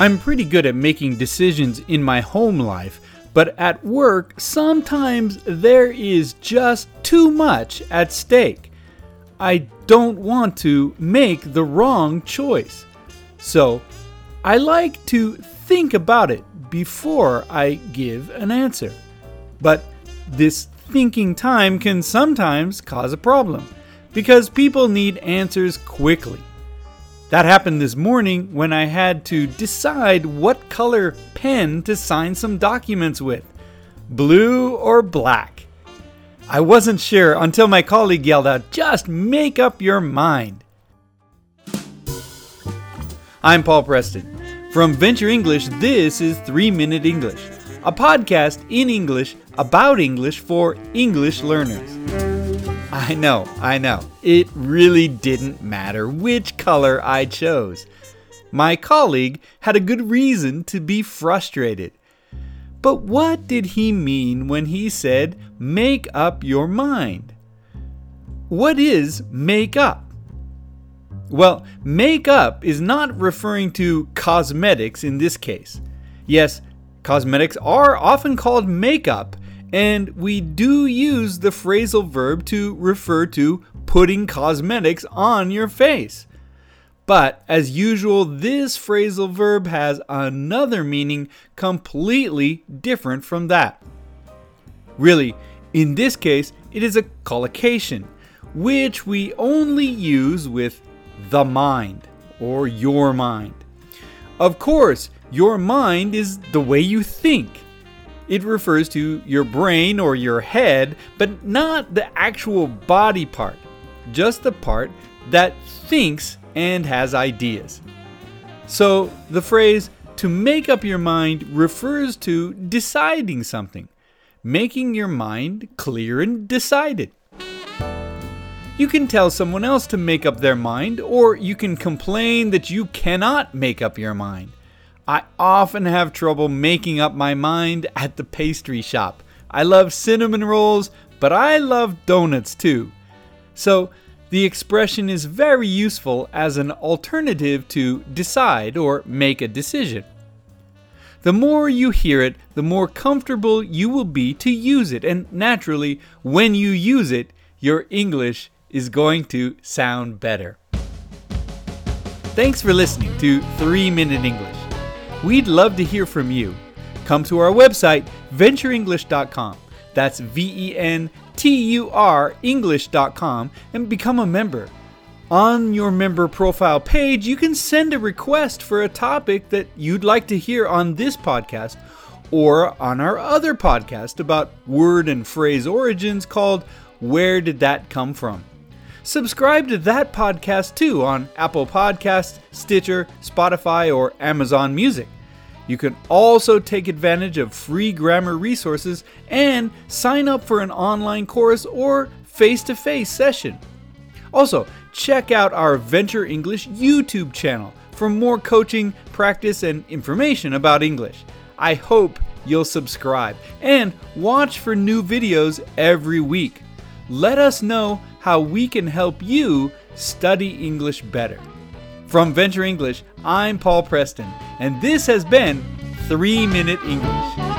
I'm pretty good at making decisions in my home life, but at work, sometimes there is just too much at stake. I don't want to make the wrong choice. So, I like to think about it before I give an answer. But this thinking time can sometimes cause a problem because people need answers quickly. That happened this morning when I had to decide what color pen to sign some documents with, blue or black. I wasn't sure until my colleague yelled out, "Just make up your mind." I'm Paul Preston. From Venture English, this is 3 Minute English, a podcast in English about English for English learners. I know. It really didn't matter which color I chose. My colleague had a good reason to be frustrated. But what did he mean when he said, "Make up your mind"? What is make up? Well, make up is not referring to cosmetics in this case. Yes, cosmetics are often called makeup, and we do use the phrasal verb to refer to putting cosmetics on your face. But as usual, this phrasal verb has another meaning completely different from that. Really, in this case, it is a collocation, which we only use with the mind or your mind. Of course, your mind is the way you think. It refers to your brain or your head, but not the actual body part, just the part that thinks and has ideas. So the phrase "to make up your mind" refers to deciding something, making your mind clear and decided. You can tell someone else to make up their mind, or you can complain that you cannot make up your mind. I often have trouble making up my mind at the pastry shop. I love cinnamon rolls, but I love donuts too. So the expression is very useful as an alternative to decide or make a decision. The more you hear it, the more comfortable you will be to use it, and naturally, when you use it, your English is going to sound better. Thanks for listening to 3 Minute English. We'd love to hear from you. Come to our website, VentureEnglish.com. That's VentureEnglish.com, and become a member. On your member profile page, you can send a request for a topic that you'd like to hear on this podcast or on our other podcast about word and phrase origins called Where Did That Come From? Subscribe to that podcast too on Apple Podcasts, Stitcher, Spotify, or Amazon Music. You can also take advantage of free grammar resources and sign up for an online course or face-to-face session. Also, check out our Venture English YouTube channel for more coaching, practice, and information about English. I hope you'll subscribe and watch for new videos every week. Let us know how we can help you study English better. From Venture English, I'm Paul Preston, and this has been 3 Minute English.